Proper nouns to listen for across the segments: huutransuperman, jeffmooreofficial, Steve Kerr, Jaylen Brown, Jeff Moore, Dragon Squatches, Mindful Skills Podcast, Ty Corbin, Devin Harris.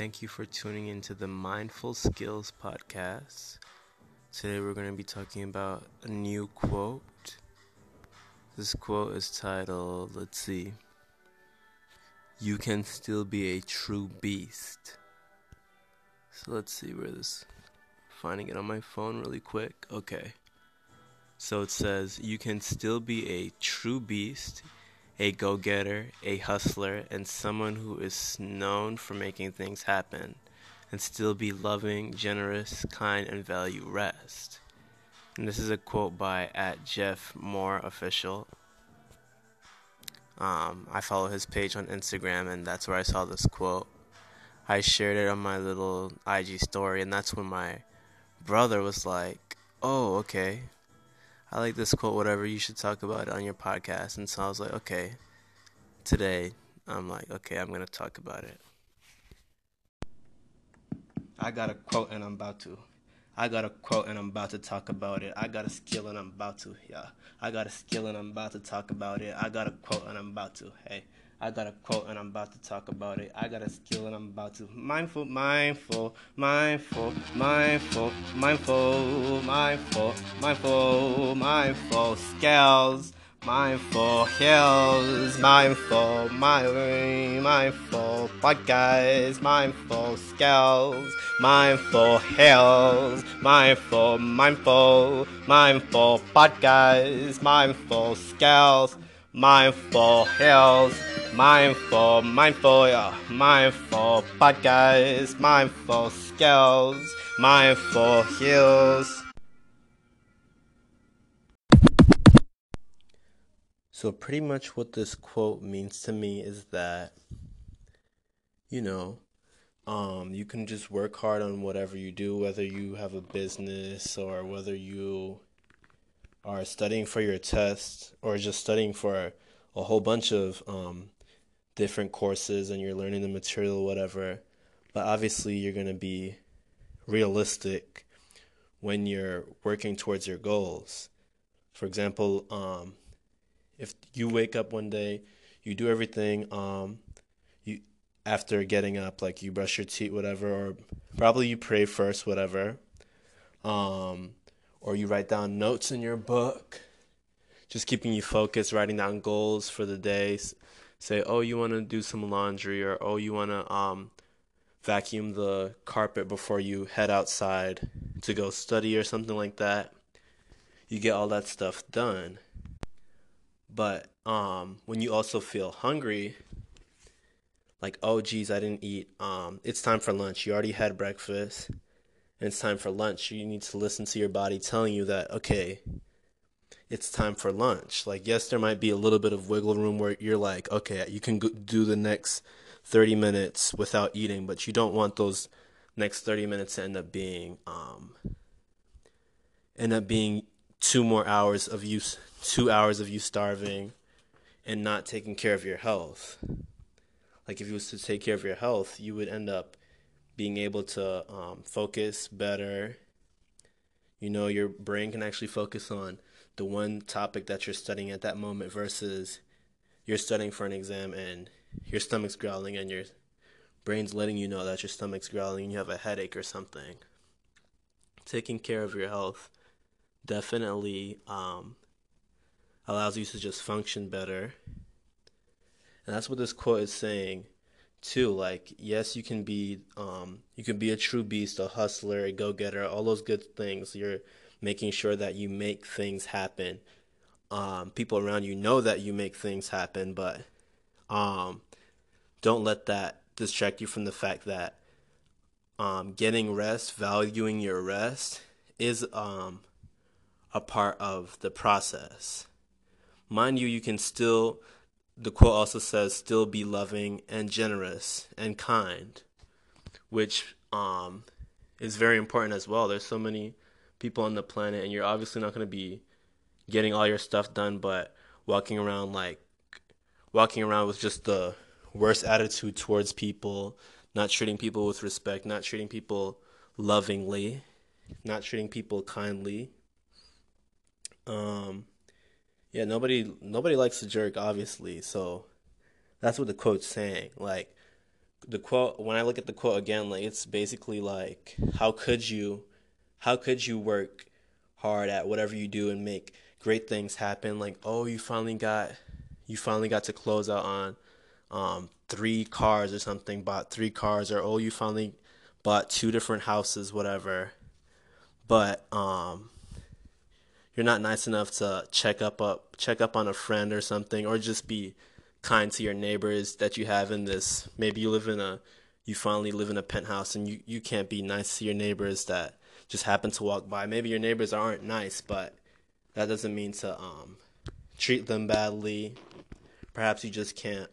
Thank you for tuning into the Mindful Skills Podcast. Today we're going to be talking about a new quote. This quote is titled, "You can still be a true beast." So let's see where this... Finding it on my phone really quick. Okay. So it says, "You can still be a true beast, a go-getter, a hustler, and someone who is known for making things happen, and still be loving, generous, kind, and value rest." And this is a quote by @jeffmooreofficial. I follow his page on Instagram, and that's where I saw this quote. I shared it on my little IG story, and that's when my brother was like, "Oh, okay. I like this quote, whatever, you should talk about it on your podcast." And so I was like, okay, today, I'm going to talk about it. I got a quote and I'm about to talk about it. I got a skill and I'm about to, yeah. I got a skill and I'm about to talk about it. I got a quote and I'm about to, hey. I got a quote and I'm about to talk about it. I got a skill and I'm about to. Mindful skills. Mindful hills. Mindful podcast. Mindful skills. Mindful hills. Mindful podcast. Mindful skills. Mindful hills. Mindful podcast, mindful skills, mindful heals. So pretty much what this quote means to me is that, you can just work hard on whatever you do, whether you have a business or whether you are studying for your test or just studying for a whole bunch of different courses and you're learning the material, whatever. But obviously you're going to be realistic when you're working towards your goals. For example, if you wake up one day, you do everything you after getting up, like you brush your teeth, whatever, or probably you pray first, whatever, or you write down notes in your book, just keeping you focused, writing down goals for the day. Say, oh, you want to do some laundry, or oh, you want to vacuum the carpet before you head outside to go study or something like that. You get all that stuff done. But when you also feel hungry, like, oh, geez, I didn't eat. It's time for lunch. You already had breakfast, and it's time for lunch. You need to listen to your body telling you that, okay, it's time for lunch. Like, yes, there might be a little bit of wiggle room where you're like, okay, you can do the next 30 minutes without eating, but you don't want those next 30 minutes to end up being 2 hours of you starving and not taking care of your health. Like, if you was to take care of your health, you would end up being able to focus better. Your brain can actually focus on the one topic that you're studying at that moment versus you're studying for an exam and your stomach's growling and your brain's letting you know that your stomach's growling and you have a headache or something. Taking care of your health definitely allows you to just function better. And that's what this quote is saying too. Like, yes, you can be a true beast, a hustler, a go-getter, all those good things. You're making sure that you make things happen. People around you know that you make things happen, but don't let that distract you from the fact that getting rest, valuing your rest, is a part of the process. Mind you, you can still, the quote also says, still be loving and generous and kind, which is very important as well. There's so many people on the planet, and you're obviously not going to be getting all your stuff done, but walking around with just the worst attitude towards people, not treating people with respect, not treating people lovingly, not treating people kindly. Nobody likes a jerk, obviously. So that's what the quote's saying. Like, the quote, when I look at the quote again, like it's basically like, how could you work hard at whatever you do and make great things happen? Like, oh, you finally got to close out on 3 cars or something, bought 3 cars, or oh, you finally bought 2 different houses, whatever. But you're not nice enough to check up on a friend or something, or just be kind to your neighbors that you have in this. Maybe you finally live in a penthouse, and you can't be nice to your neighbors that just happen to walk by. Maybe your neighbors aren't nice, but that doesn't mean to treat them badly. Perhaps you just can't.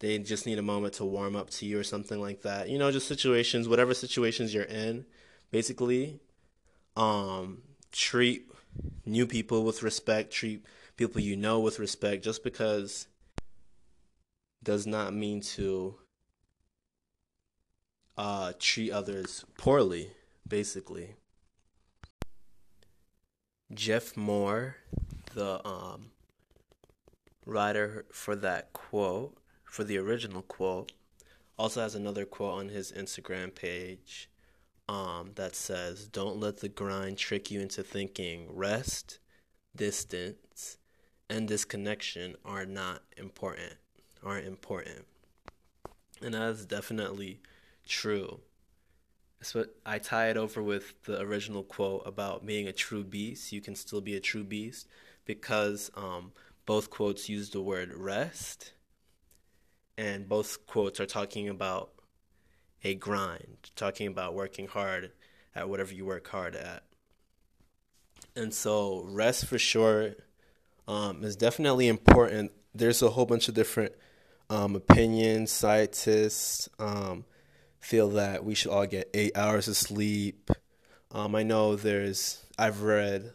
They just need a moment to warm up to you or something like that. You know, just situations, whatever situations you're in, basically, treat new people with respect, treat people you know with respect. Just because does not mean to treat others poorly, basically. Jeff Moore, the writer for that quote, for the original quote, also has another quote on his Instagram page that says, "Don't let the grind trick you into thinking rest, distance, and disconnection aren't important. And that is definitely true. So I tie it over with the original quote about being a true beast. You can still be a true beast, because both quotes use the word rest, and both quotes are talking about a grind, talking about working hard at whatever you work hard at. And so rest, for sure, is definitely important. There's a whole bunch of different opinions. Scientists feel that we should all get 8 hours of sleep. I know I've read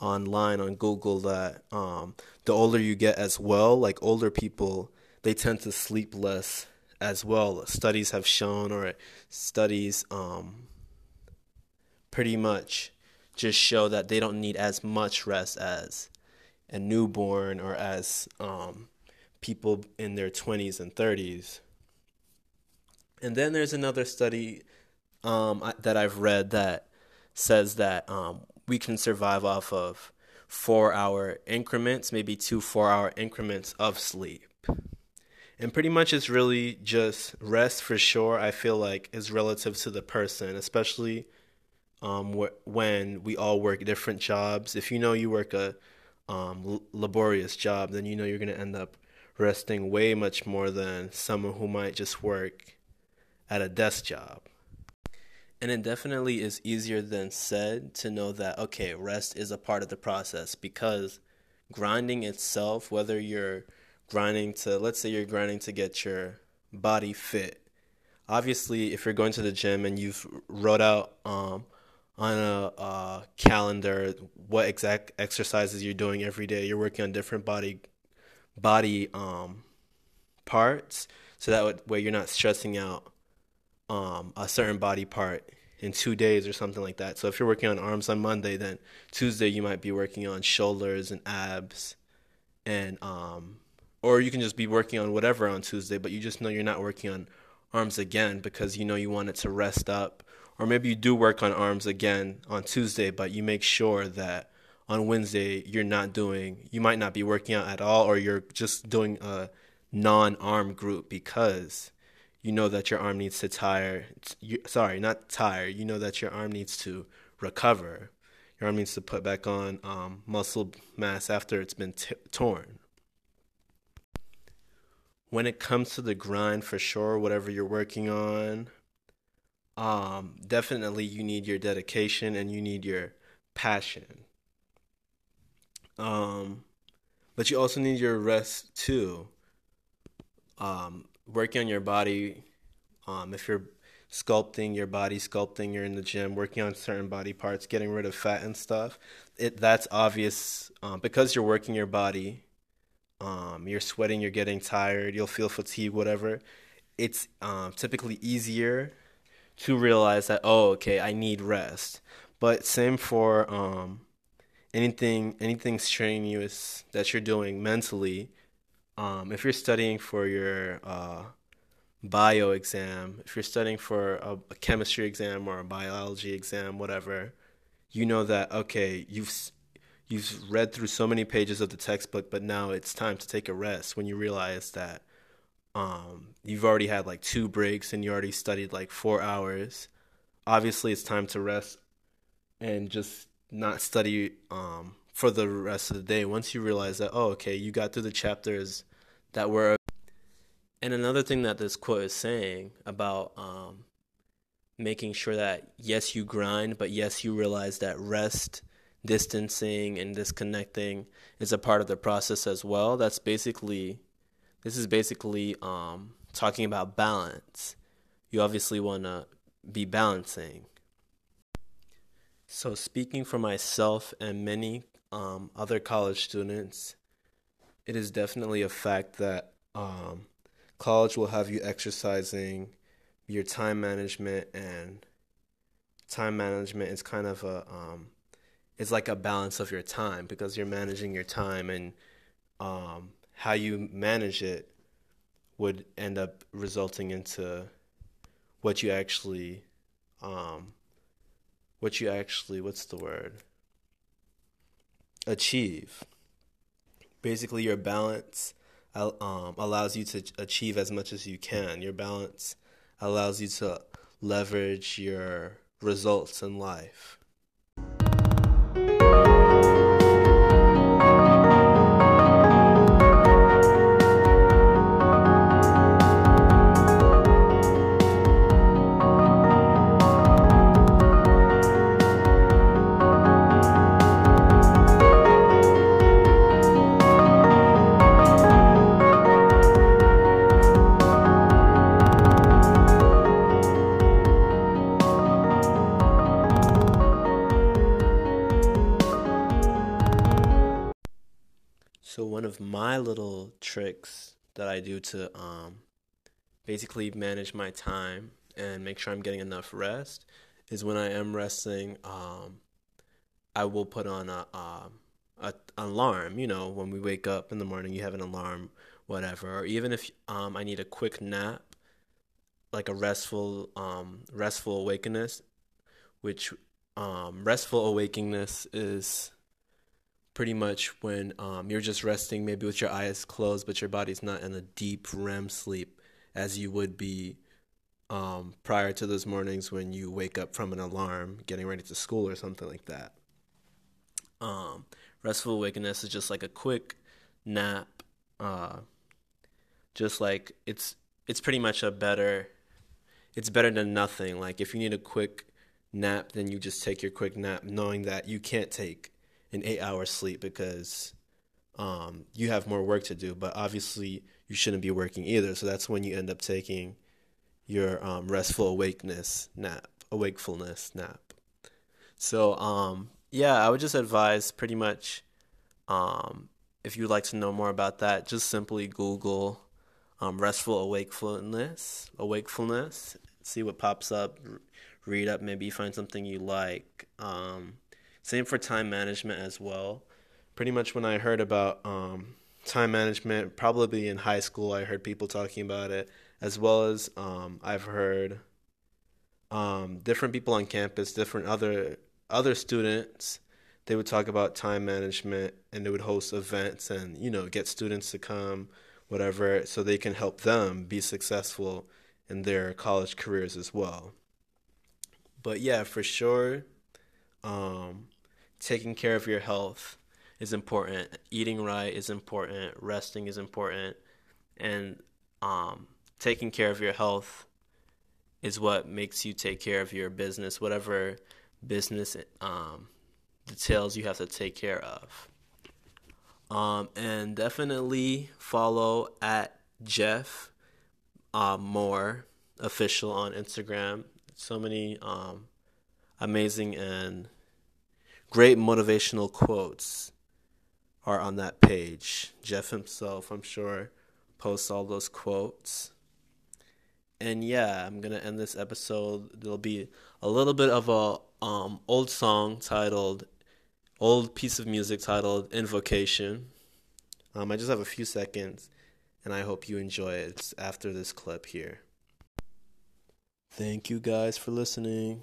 online on Google that the older you get as well, like older people, they tend to sleep less as well. Studies have shown, or studies pretty much just show that they don't need as much rest as a newborn or as people in their 20s and 30s. And then there's another study that I've read that says that we can survive off of 4-hour increments, maybe 2 4-hour increments of sleep. And pretty much it's really just rest, for sure, I feel like, is relative to the person, especially when we all work different jobs. If you know you work a laborious job, then you know you're going to end up resting way much more than someone who might just work at a desk job. And it definitely is easier than said to know that, okay, rest is a part of the process, because grinding itself, whether you're grinding to, let's say you're grinding to get your body fit. Obviously, if you're going to the gym and you've wrote out on a calendar what exact exercises you're doing every day, you're working on different body parts, so that way you're not stressing out a certain body part in 2 days or something like that. So if you're working on arms on Monday, then Tuesday you might be working on shoulders and abs, and or you can just be working on whatever on Tuesday, but you just know you're not working on arms again, because you know you want it to rest up. Or maybe you do work on arms again on Tuesday, but you make sure that on Wednesday you might not be working out at all, or you're just doing a non-arm group, because you know that your arm needs to you know that your arm needs to recover. Your arm needs to put back on muscle mass after it's been torn. When it comes to the grind, for sure, whatever you're working on, definitely you need your dedication and you need your passion. But you also need your rest too. Working on your body, if you're sculpting, you're in the gym, working on certain body parts, getting rid of fat and stuff, that's obvious because you're working your body. You're sweating, you're getting tired, you'll feel fatigue, whatever. It's typically easier to realize that, oh, okay, I need rest. But same for anything strenuous that you're doing mentally. If you're studying for your bio exam, if you're studying for a chemistry exam or a biology exam, whatever, you know that, okay, you've read through so many pages of the textbook, but now it's time to take a rest when you realize that you've already had like 2 breaks and you already studied like 4 hours. Obviously, it's time to rest and just not study for the rest of the day. Once you realize that, oh, okay, you got through the chapters that were. And another thing that this quote is saying about making sure that, yes, you grind, but yes, you realize that rest, distancing, and disconnecting is a part of the process as well. This is basically talking about balance. You obviously want to be balancing. So speaking for myself and many other college students, it is definitely a fact that college will have you exercising your time management, and time management is kind of it's like a balance of your time, because you're managing your time, and how you manage it would end up resulting into what you actually achieve. Basically, your balance allows you to achieve as much as you can. Your balance allows you to leverage your results in life. So one of my little tricks that I do to basically manage my time and make sure I'm getting enough rest is, when I am resting, I will put on a alarm. You know, when we wake up in the morning, you have an alarm, whatever. Or even if I need a quick nap, like a restful awakeness, which restful awakeness is pretty much when you're just resting, maybe with your eyes closed, but your body's not in a deep REM sleep as you would be prior to those mornings when you wake up from an alarm, getting ready to school or something like that. Restful awakeness is just like a quick nap. Just like it's pretty much it's better than nothing. Like, if you need a quick nap, then you just take your quick nap, knowing that you can't take an 8-hour sleep because you have more work to do, but obviously you shouldn't be working either. So that's when you end up taking your wakefulness nap. So I would just advise, pretty much, if you'd like to know more about that, just simply Google restful wakefulness, see what pops up, read up, maybe find something you like. Same for time management as well. Pretty much when I heard about time management, probably in high school, I heard people talking about it, as well as I've heard different people on campus, different other students. They would talk about time management, and they would host events and, get students to come, whatever, so they can help them be successful in their college careers as well. But yeah, for sure, taking care of your health is important. Eating right is important. Resting is important. And taking care of your health is what makes you take care of your business, whatever business details you have to take care of. And definitely follow at Jeff Moore Official on Instagram. So many amazing and great motivational quotes are on that page. Jeff himself, I'm sure, posts all those quotes. And yeah, I'm going to end this episode. There'll be a little bit of a old piece of music titled Invocation. I just have a few seconds, and I hope you enjoy it after this clip here. Thank you guys for listening.